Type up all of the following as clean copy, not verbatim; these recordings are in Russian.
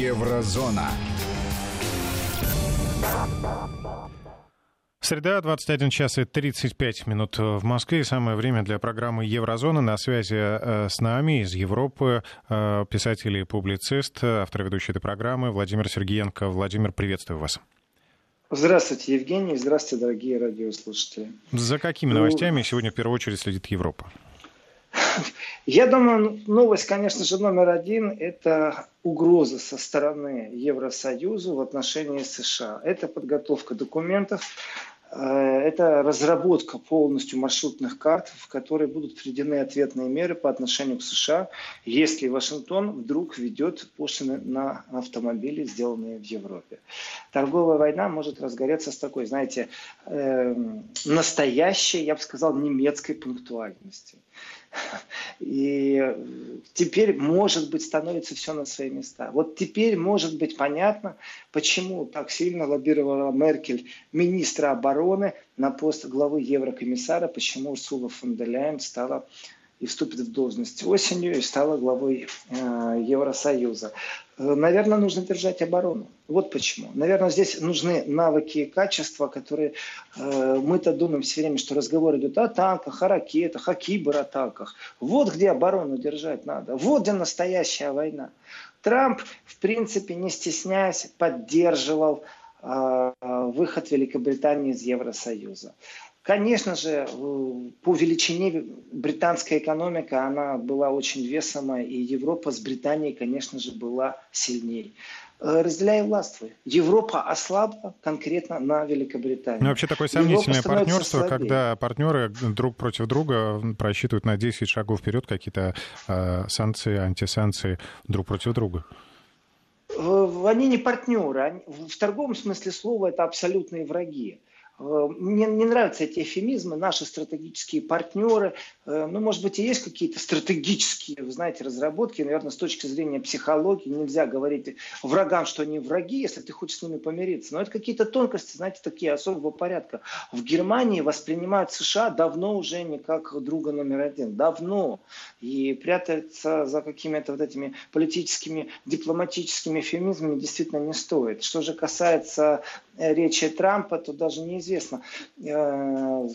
Еврозона. Среда, 21 час и 35 минут в Москве. Самое время для программы «Еврозона». На связи с нами из Европы писатель и публицист, автор и ведущий этой программы Владимир Сергеенко. Владимир, приветствую вас. Здравствуйте, Евгений. Здравствуйте, дорогие радиослушатели. За какими новостями сегодня в первую очередь следит Европа? Я думаю, новость, конечно же, номер один – это угроза со стороны Евросоюза в отношении США. Это подготовка документов, это разработка полностью маршрутных карт, в которые будут введены ответные меры по отношению к США, если Вашингтон вдруг введет пошлины на автомобили, сделанные в Европе. Торговая война может разгореться с такой, знаете, настоящей, я бы сказал, немецкой пунктуальностью. И теперь, может быть, становится все на свои места. Вот теперь, может быть, понятно, почему так сильно лоббировала Меркель министра обороны на пост главы Еврокомиссара, почему Урсула фон дер Ляйен стала и вступит в должность осенью и стала главой Евросоюза. Наверное, нужно держать оборону. Вот почему. Наверное, здесь нужны навыки и качества, которые мы-то думаем все время, что разговор идет о танках, о ракетах, о кибератаках. Вот где оборону держать надо. Вот где настоящая война. Трамп, в принципе, не стесняясь, поддерживал выход Великобритании из Евросоюза. Конечно же, по величине британская экономика, она была очень весома, и Европа с Британией, конечно же, была сильнее. Разделяя властвуй. Европа ослабла конкретно на Великобританию. Ну, вообще такое сомнительное партнерство, когда партнеры друг против друга просчитывают на 10 шагов вперед какие-то санкции, антисанкции друг против друга. Они не партнеры. Они, в торговом смысле слова, это абсолютные враги. Мне не нравятся эти эвфемизмы, наши стратегические партнеры. Ну, может быть, и есть какие-то стратегические, вы знаете, разработки. Наверное, с точки зрения психологии нельзя говорить врагам, что они враги, если ты хочешь с ними помириться. Но это какие-то тонкости, знаете, такие особого порядка. В Германии воспринимают США давно уже не как друга номер один. Давно. И прятаться за какими-то вот этими политическими, дипломатическими эвфемизмами действительно не стоит. Что же касается речи Трампа, то даже неизвестно, Трамп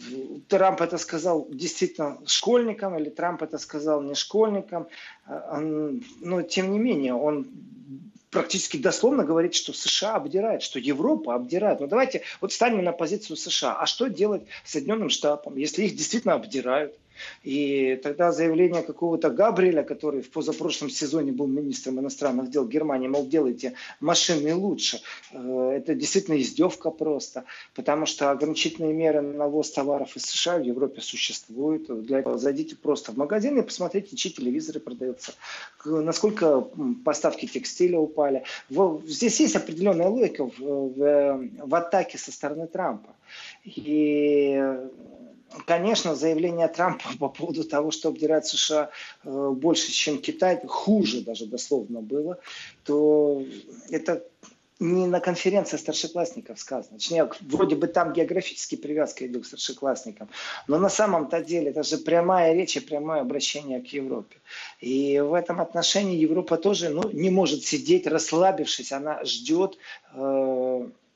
это сказал действительно школьникам или Трамп это сказал не школьникам, но тем не менее он практически дословно говорит, что США обдирает, что Европа обдирает. Но давайте вот встанем на позицию США. А что делать Соединенным Штатам, если их действительно обдирают? И тогда заявление какого-то Габриэля, который в позапрошлом сезоне был министром иностранных дел Германии, мол, делайте машины лучше, это действительно издевка просто, потому что ограничительные меры на ввоз товаров из США в Европе существуют. Для этого зайдите просто в магазин и посмотрите, чьи телевизоры продаются, насколько поставки текстиля упали. Здесь есть определенная логика в атаке со стороны Трампа. И... Конечно, заявление Трампа по поводу того, что обдирать США больше, чем Китай, хуже даже дословно было, то это не на конференции старшеклассников сказано. Точнее, вроде бы там географически привязка идет к старшеклассникам, но на самом-то деле это же прямая речь и прямое обращение к Европе. И в этом отношении Европа тоже не может сидеть, расслабившись, она ждет...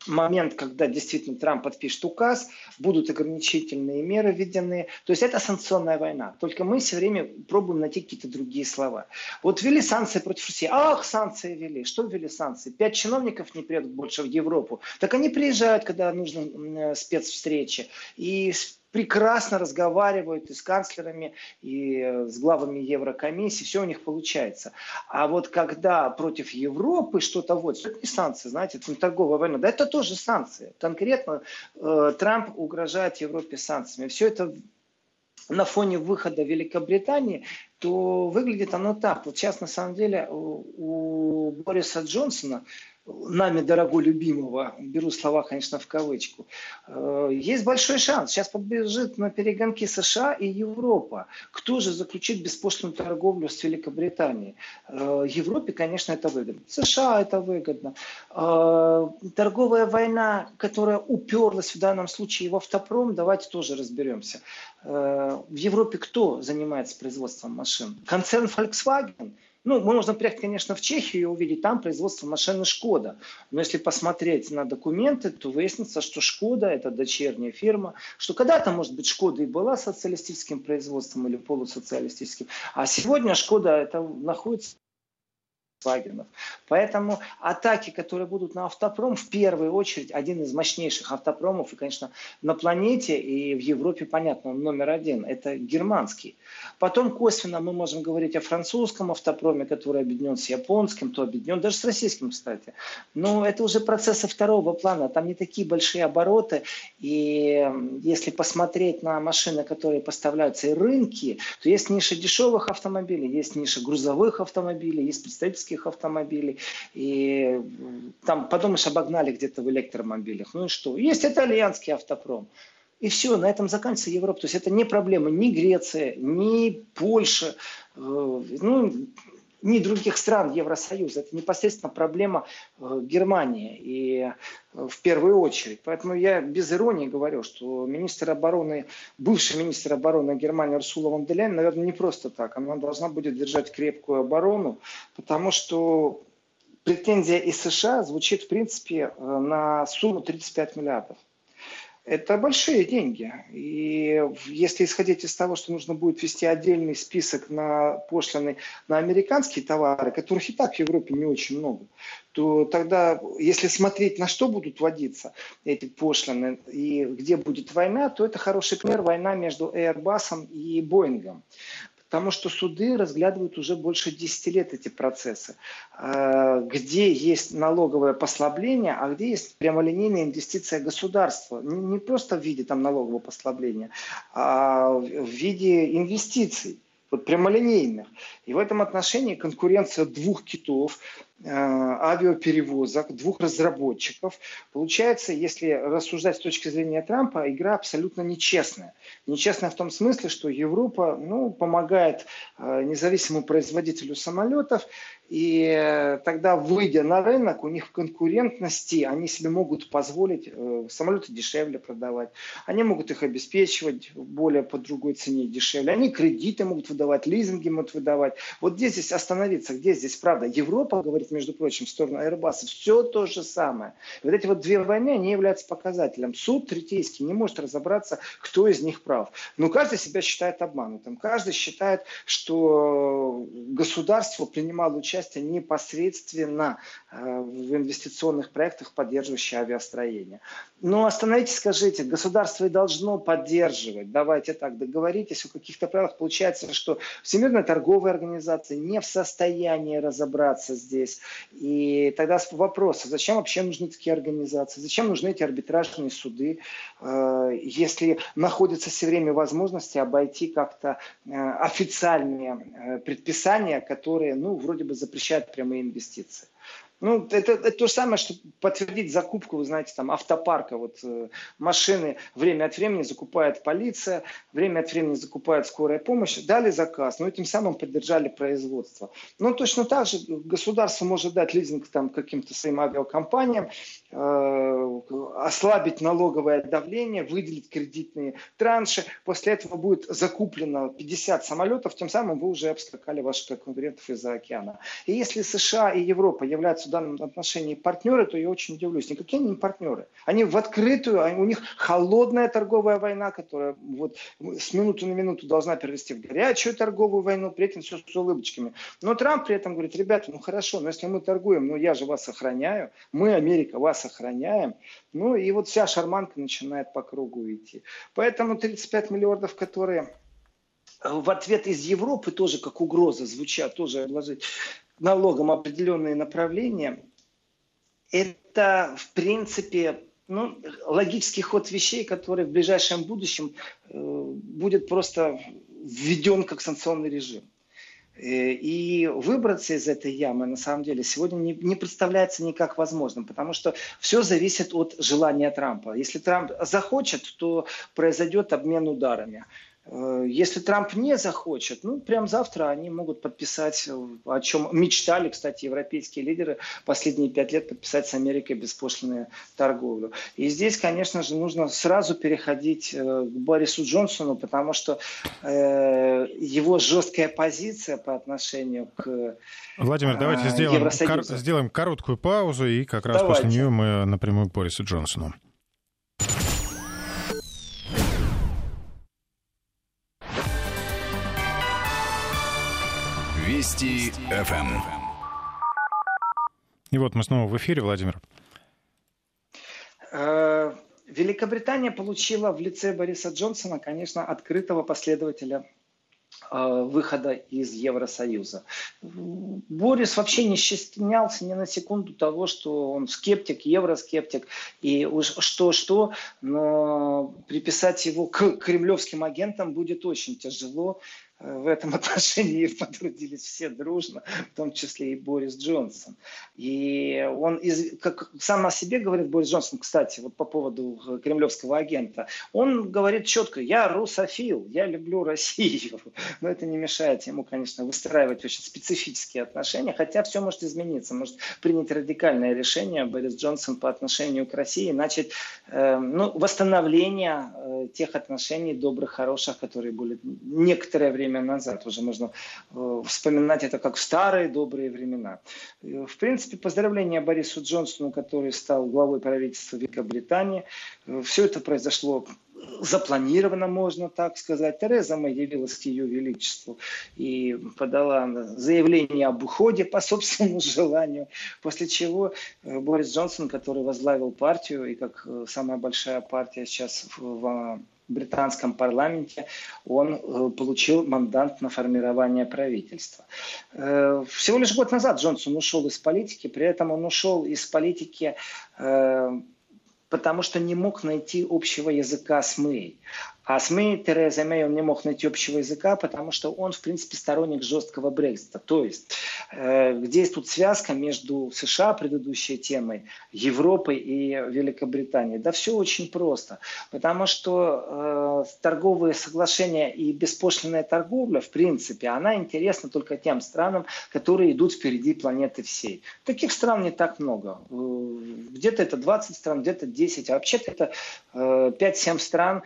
момент, когда действительно Трамп подпишет указ, будут ограничительные меры введены. То есть это санкционная война. Только мы все время пробуем найти какие-то другие слова. Вот ввели санкции против России. Ах, санкции ввели. Что ввели санкции? 5 чиновников не приедут больше в Европу. Так они приезжают, когда нужны спецвстречи. И прекрасно разговаривают и с канцлерами, и с главами Еврокомиссии, все у них получается. А вот когда против Европы что-то вот, это не санкции, знаете, это не торговая война, да это тоже санкции. Конкретно Трамп угрожает Европе санкциями. Все это на фоне выхода Великобритании, то выглядит оно так. Вот сейчас на самом деле у Бориса Джонсона, нами дорого любимого, беру слова, конечно, в кавычку, есть большой шанс. Сейчас побежит на перегонки США и Европа. Кто же заключит беспошлинную торговлю с Великобританией? Европе, конечно, это выгодно. США это выгодно. Торговая война, которая уперлась в данном случае в автопром, давайте тоже разберемся. В Европе кто занимается производством машин? Концерн Volkswagen? Ну, можно приехать, конечно, в Чехию и увидеть там производство машины «Шкода». Но если посмотреть на документы, то выяснится, что «Шкода» — это дочерняя фирма, что когда-то, может быть, «Шкода» и была социалистическим производством или полусоциалистическим, а сегодня «Шкода» это находится... Поэтому атаки, которые будут на автопром, в первую очередь, один из мощнейших автопромов, и, конечно, на планете и в Европе, понятно, он номер один, это германский. Потом косвенно мы можем говорить о французском автопроме, который объединен с японским, то объединен даже с российским, кстати. Но это уже процессы второго плана, там не такие большие обороты. И если посмотреть на машины, которые поставляются, и рынки, то есть ниша дешевых автомобилей, есть ниша грузовых автомобилей, есть представительские автомобилей, и там, подумаешь, обогнали где-то в электромобилях. Ну и что? Есть итальянский автопром. И все, на этом заканчивается Европа. То есть это не проблема ни Греции, ни Польши, ни других стран Евросоюза. Это непосредственно проблема Германии. И в первую очередь. Поэтому я без иронии говорю, что министр обороны, бывший министр обороны Германии Урсула фон дер Ляйен, наверное, не просто так. Она должна будет держать крепкую оборону, потому что претензия из США звучит, в принципе, на сумму 35 миллиардов. Это большие деньги. И если исходить из того, что нужно будет ввести отдельный список на пошлины на американские товары, которых и так в Европе не очень много, то тогда, если смотреть, на что будут вводиться эти пошлины и где будет война, то это хороший пример — война между Airbus и Boeing. Потому что суды разглядывают уже больше 10 лет эти процессы, где есть налоговое послабление, а где есть прямолинейная инвестиция государства. Не просто в виде там налогового послабления, а в виде инвестиций, вот прямолинейных. И в этом отношении конкуренция двух китов, авиаперевозок, двух разработчиков. Получается, если рассуждать с точки зрения Трампа, игра абсолютно нечестная. Нечестная в том смысле, что Европа, помогает независимому производителю самолетов, и тогда, выйдя на рынок, у них в конкурентности они себе могут позволить самолеты дешевле продавать. Они могут их обеспечивать более по другой цене, дешевле. Они кредиты могут выдавать, лизинги могут выдавать. Вот где здесь остановиться, где здесь правда? Европа говорит, между прочим, в сторону Airbus. Все то же самое. Вот эти вот две войны, они являются показателем. Суд третейский не может разобраться, кто из них прав. Но каждый себя считает обманутым. Каждый считает, что государство принимало участие непосредственно в инвестиционных проектах, поддерживающих авиастроение. Но остановитесь, скажите, государство и должно поддерживать. Давайте так, договоритесь о каких-то правилах. Получается, что Всемирная торговая организация не в состоянии разобраться здесь. И тогда вопрос, зачем вообще нужны такие организации? Зачем нужны эти арбитражные суды, если находятся все время возможности обойти как-то официальные предписания, которые, вроде бы запрещают прямые инвестиции. Это то же самое, что подтвердить закупку, вы знаете, там, автопарка. Вот, машины время от времени закупает полиция, время от времени закупает скорая помощь, дали заказ, но этим самым поддержали производство. Но точно так же государство может дать лизинг там, каким-то своим авиакомпаниям, ослабить налоговое давление, выделить кредитные транши. После этого будет закуплено 50 самолетов, тем самым вы уже обскакали ваших конкурентов из-за океана. И если США и Европа являются в данном отношении партнеры, то я очень удивлюсь. Никакие они не партнеры. Они в открытую, у них холодная торговая война, которая вот с минуты на минуту должна перевести в горячую торговую войну, при этом все с улыбочками. Но Трамп при этом говорит: ребята, хорошо, но если мы торгуем, я же вас охраняю, мы, Америка, вас охраняем. И вот вся шарманка начинает по кругу идти. Поэтому 35 миллиардов, которые в ответ из Европы тоже как угроза звучат, тоже обложить налогом определенные направления, это, в принципе, логический ход вещей, который в ближайшем будущем будет просто введен как санкционный режим. И выбраться из этой ямы, на самом деле, сегодня не представляется никак возможным, потому что все зависит от желания Трампа. Если Трамп захочет, то произойдет обмен ударами. Если Трамп не захочет, ну, прям завтра они могут подписать, о чем мечтали, кстати, европейские лидеры последние 5 лет, подписать с Америкой беспошлинную торговлю. И здесь, конечно же, нужно сразу переходить к Борису Джонсону, потому что его жесткая позиция по отношению к Владимир, давайте сделаем короткую паузу, и как раз после нее мы напрямую к Борису Джонсону. Вести ФМ. И вот мы снова в эфире, Владимир. Великобритания получила в лице Бориса Джонсона, конечно, открытого последователя выхода из Евросоюза. Борис вообще не стеснялся ни на секунду того, что он скептик, евроскептик, и уж что-что, но приписать его к кремлевским агентам будет очень тяжело. В этом отношении потрудились все дружно, в том числе и Борис Джонсон. И он, как сам о себе говорит Борис Джонсон, кстати, вот по поводу кремлевского агента, он говорит четко: я русофил, я люблю Россию. Но это не мешает ему, конечно, выстраивать очень специфические отношения, хотя все может измениться, может принять радикальное решение Борис Джонсон по отношению к России, начать восстановление тех отношений добрых, хороших, которые были некоторое время назад. Уже можно вспоминать это как в старые добрые времена. В принципе, поздравления Борису Джонсону, который стал главой правительства Великобритании. Все это произошло запланировано, можно так сказать. Тереза Мэй явилась к ее величеству и подала заявление об уходе по собственному желанию, после чего Борис Джонсон, который возглавил партию и как самая большая партия сейчас в британском парламенте, он получил мандат на формирование правительства. Всего лишь год назад Джонсон ушел из политики, при этом он ушел из политики, потому что не мог найти общего языка с Мэй. А с Мэй, Терезой Мэй, он не мог найти общего языка, потому что он, в принципе, сторонник жесткого Брексита. То есть, где есть тут связка между США, предыдущей темой, Европой и Великобританией? Да все очень просто. Потому что торговые соглашения и беспошлинная торговля, в принципе, она интересна только тем странам, которые идут впереди планеты всей. Таких стран не так много. Где-то это 20 стран, где-то 10. А вообще-то это 5-7 стран,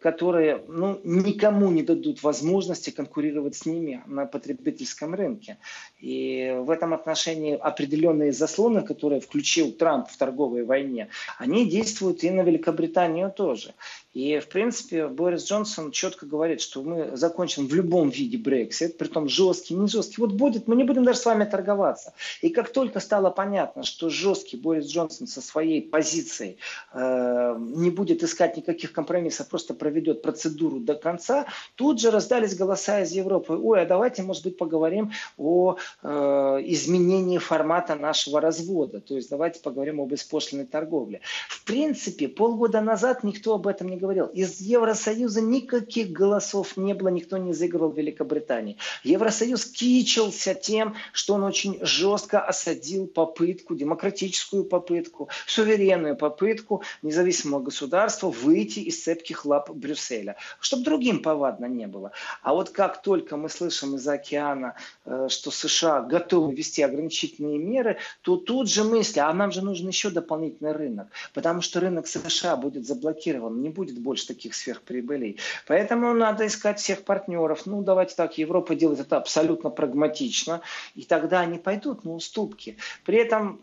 которые никому не дадут возможности конкурировать с ними на потребительском рынке. И в этом отношении определенные заслоны, которые включил Трамп в торговой войне, они действуют и на Великобританию тоже. И, в принципе, Борис Джонсон четко говорит, что мы закончим в любом виде Брексит, притом жесткий, не жесткий. Вот будет, мы не будем даже с вами торговаться. И как только стало понятно, что жесткий Борис Джонсон со своей позицией не будет искать никаких компромиссов, просто проведет процедуру до конца, тут же раздались голоса из Европы. Ой, а давайте, может быть, поговорим о изменении формата нашего развода. То есть давайте поговорим об беспошлинной торговле. В принципе, полгода назад никто об этом не говорил. Из Евросоюза никаких голосов не было, никто не заигрывал в Великобритании. Евросоюз кичился тем, что он очень жестко осадил попытку, демократическую попытку, суверенную попытку независимого государства выйти из цепких лап Брюсселя, чтобы другим повадно не было. А вот как только мы слышим из океана, что США готовы ввести ограничительные меры, то тут же мысли, а нам же нужен еще дополнительный рынок, потому что рынок США будет заблокирован, не будет больше таких сверхприбылей. Поэтому надо искать всех партнеров. Ну, давайте так, Европа делает это абсолютно прагматично, и тогда они пойдут на уступки. При этом,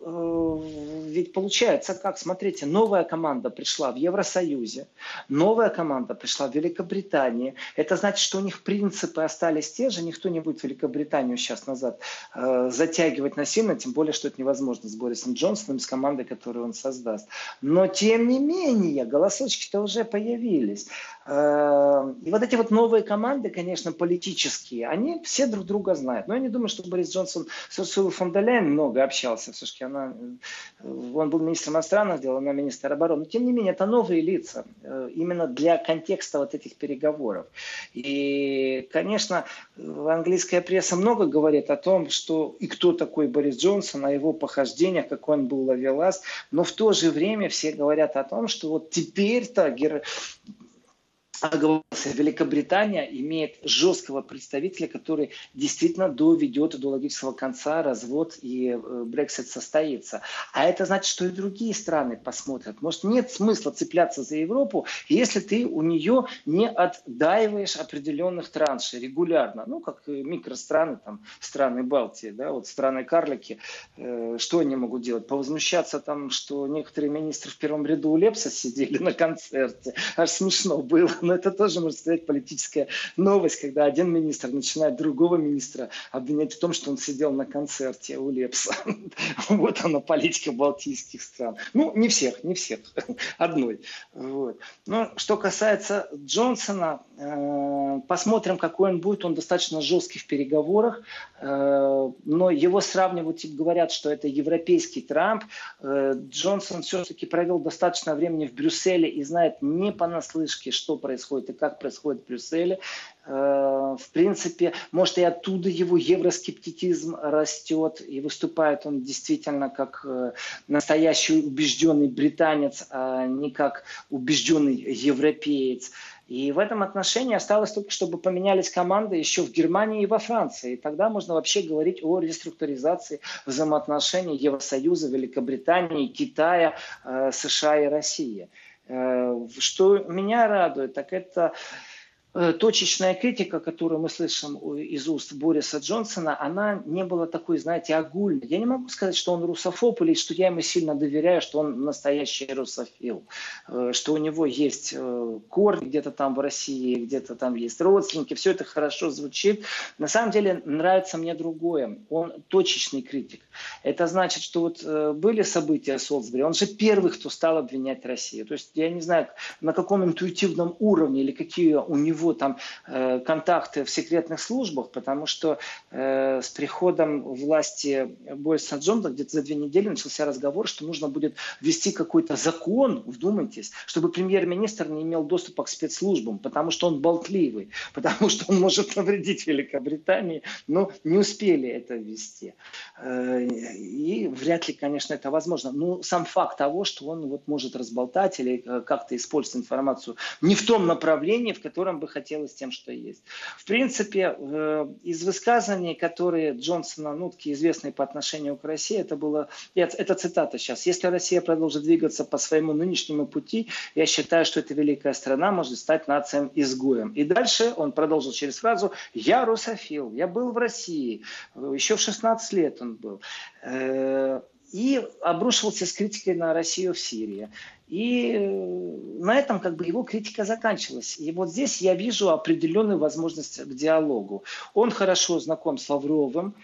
ведь получается, как, смотрите, новая команда пришла в Евросоюзе, новая команда пришла в Великобритании. Это значит, что у них принципы остались те же, никто не будет Великобританию сейчас назад затягивать насильно, тем более, что это невозможно с Борисом Джонсоном, с командой, которую он создаст. Но, тем не менее, голосочки-то уже появились. И вот эти вот новые команды, конечно, политические, они все друг друга знают. Но я не думаю, что Борис Джонсон с Урсулой фон дер Ляйен много общался. Все-таки он был министром иностранных дел, она министр обороны. Но тем не менее, это новые лица именно для контекста вот этих переговоров. И, конечно, английская пресса много говорит о том, что и кто такой Борис Джонсон, о его похождениях, какой он был ловелас. Но в то же время все говорят о том, что вот теперь-то оговорился, Великобритания имеет жесткого представителя, который действительно доведет до логического конца развод, и Брексит состоится. А это значит, что и другие страны посмотрят. Может, нет смысла цепляться за Европу, если ты у нее не отдаиваешь определенных траншей регулярно. Ну, как микространы, там, страны Балтии, да, вот страны-карлики, что они могут делать? Повозмущаться там, что некоторые министры в первом ряду у Лепса сидели на концерте. Аж смешно было. Но это тоже, можно сказать, политическая новость, когда один министр начинает другого министра обвинять в том, что он сидел на концерте у Лепса. Вот она, политика балтийских стран. Ну, не всех, одной. Вот. Но что касается Джонсона, посмотрим, какой он будет. Он достаточно жесткий в переговорах, но его сравнивают и говорят, что это европейский Трамп. Джонсон все-таки провел достаточно времени в Брюсселе и знает не понаслышке, что происходит и как происходит в Брюсселе. В принципе, может, и оттуда его евроскептицизм растет, и выступает он действительно как настоящий убежденный британец, а не как убежденный европеец. И в этом отношении осталось только, чтобы поменялись команды еще в Германии и во Франции. И тогда можно вообще говорить о реструктуризации взаимоотношений Евросоюза, Великобритании, Китая, США и России. Что меня радует, так это точечная критика, которую мы слышим из уст Бориса Джонсона, она не была такой, знаете, огульной. Я не могу сказать, что он русофоб или что я ему сильно доверяю, что он настоящий русофил, что у него есть корни где-то там в России, где-то там есть родственники, все это хорошо звучит. На самом деле нравится мне другое. Он точечный критик. Это значит, что вот были события с Олдсбери, он же первый, кто стал обвинять Россию. То есть я не знаю, на каком интуитивном уровне или какие у него там контакты в секретных службах, потому что с приходом власти Бориса Джонсона где-то за 2 недели начался разговор, что нужно будет ввести какой-то закон, вдумайтесь, чтобы премьер-министр не имел доступа к спецслужбам, потому что он болтливый, потому что он может навредить Великобритании, но не успели это ввести. И вряд ли, конечно, это возможно. Но сам факт того, что он вот может разболтать или как-то использовать информацию не в том направлении, в котором бы хотелось, тем, что есть. В принципе, из высказываний, которые Джонсона, ну, такие известные по отношению к России, это было, это цитата сейчас: «Если Россия продолжит двигаться по своему нынешнему пути, я считаю, что эта великая страна может стать нацией-изгоем». И дальше он продолжил через фразу: «Я русофил, я был в России». Еще в 16 лет он был. И обрушивался с критикой на Россию в Сирии. И на этом как бы его критика заканчивалась. И вот здесь я вижу определенную возможность к диалогу. Он хорошо знаком с Лавровым.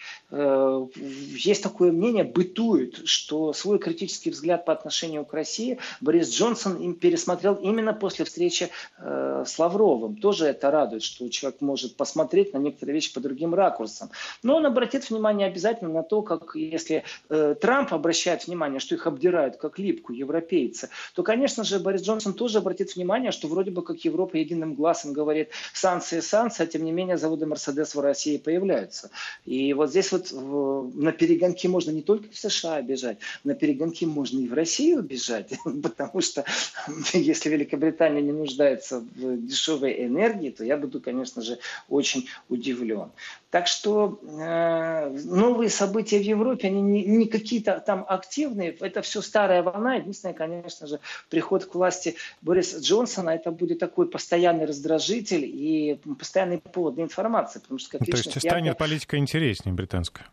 Есть такое мнение, бытует, что свой критический взгляд по отношению к России Борис Джонсон им пересмотрел именно после встречи с Лавровым. Тоже это радует, что человек может посмотреть на некоторые вещи по другим ракурсам. Но он обратит внимание обязательно на то, как если Трамп обращает внимание, что их обдирают как липку европейцы, то, конечно же, Борис Джонсон тоже обратит внимание, что вроде бы как Европа единым глазом говорит санкции, а тем не менее заводы Мерседес в России появляются. И вот здесь вот на перегонки можно не только в США бежать, на перегонки можно и в Россию бежать, потому что если Великобритания не нуждается в дешевой энергии, то я буду, конечно же, очень удивлен. Так что новые события в Европе, они не какие-то там активные, это все старая волна. Единственное, конечно же, приход к власти Бориса Джонсона, это будет такой постоянный раздражитель и постоянный повод для информации. Потому что, как личность, то есть станет политика интереснее британская?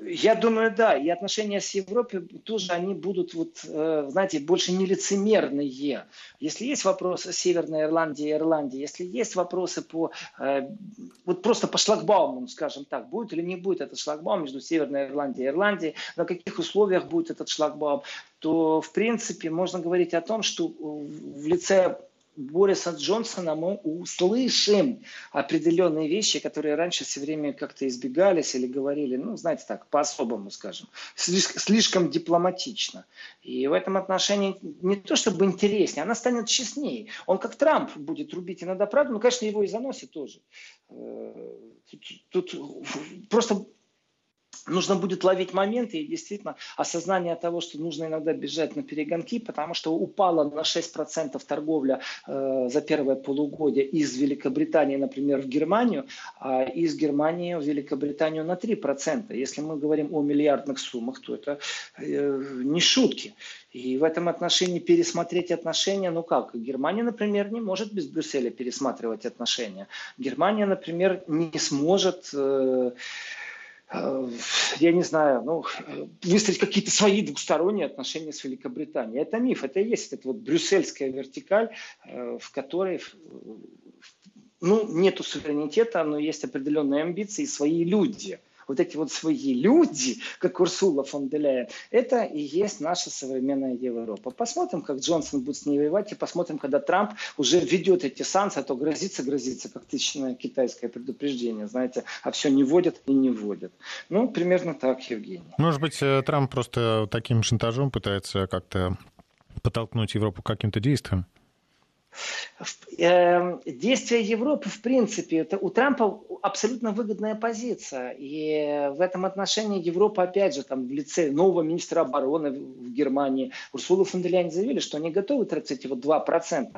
Я думаю, да. И отношения с Европой тоже, они будут, вот, знаете, больше нелицемерные. Если есть вопросы Северной Ирландии и Ирландии, если есть вопросы по, вот просто по шлагбаумам, скажем так, будет или не будет этот шлагбаум между Северной Ирландией и Ирландией, на каких условиях будет этот шлагбаум, то, в принципе, можно говорить о том, что в лице Бориса Джонсона мы услышим определенные вещи, которые раньше все время как-то избегались или говорили, ну, знаете, так, по-особому, скажем, слишком дипломатично. И в этом отношении не то чтобы интереснее, она станет честнее. Он как Трамп будет рубить иногда правду, но, конечно, его и заносит тоже. Тут просто нужно будет ловить моменты и действительно осознание того, что нужно иногда бежать на перегонки, потому что упала на 6% торговля за первое полугодие из Великобритании, например, в Германию, а из Германии в Великобританию на 3%. Если мы говорим о миллиардных суммах, то это не шутки. И в этом отношении пересмотреть отношения, ну как, Германия, например, не может без Брюсселя пересматривать отношения. Германия, например, не сможет... я не знаю, ну, выстроить какие-то свои двусторонние отношения с Великобританией. Это миф, это и есть эта вот брюссельская вертикаль, в которой ну, нету суверенитета, но есть определенные амбиции и свои люди. Вот эти вот свои люди, как Урсула фон дер Ляйен, это и есть наша современная Европа. Посмотрим, как Джонсон будет с ней воевать, и посмотрим, когда Трамп уже введет эти санкции, а то грозится, как тысячное китайское предупреждение, знаете, а все не вводят и не вводят. Ну, примерно так, Евгений. Может быть, Трамп просто таким шантажом пытается как-то подтолкнуть Европу к каким-то действиям? Действия Европы, в принципе, это у Трампа абсолютно выгодная позиция. И в этом отношении Европа, опять же, там, в лице нового министра обороны в Германии, Урсула фон дер Ляйен, заявили, что они готовы тратить его 2%.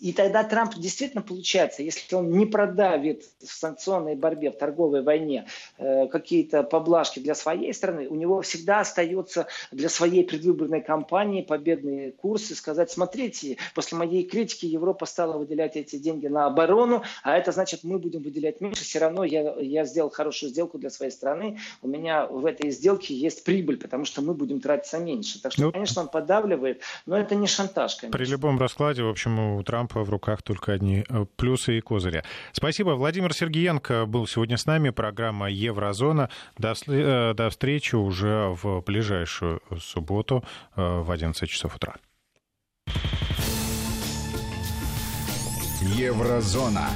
И тогда Трамп действительно получается, если он не продавит в санкционной борьбе, в торговой войне какие-то поблажки для своей страны, у него всегда остается для своей предвыборной кампании победный курс и сказать: смотрите, после моей критики Европа стала выделять эти деньги на оборону, а это значит, мы будем выделять меньше. Все равно я сделал хорошую сделку для своей страны. У меня в этой сделке есть прибыль, потому что мы будем тратиться меньше. Так что, ну, конечно, он поддавливает, но это не шантаж, конечно. При любом раскладе, в общем, у Трампа в руках только одни плюсы и козыри. Спасибо. Владимир Сергеенко был сегодня с нами. Программа «Еврозона». До встречи уже в ближайшую субботу в 11 часов утра. Еврозона.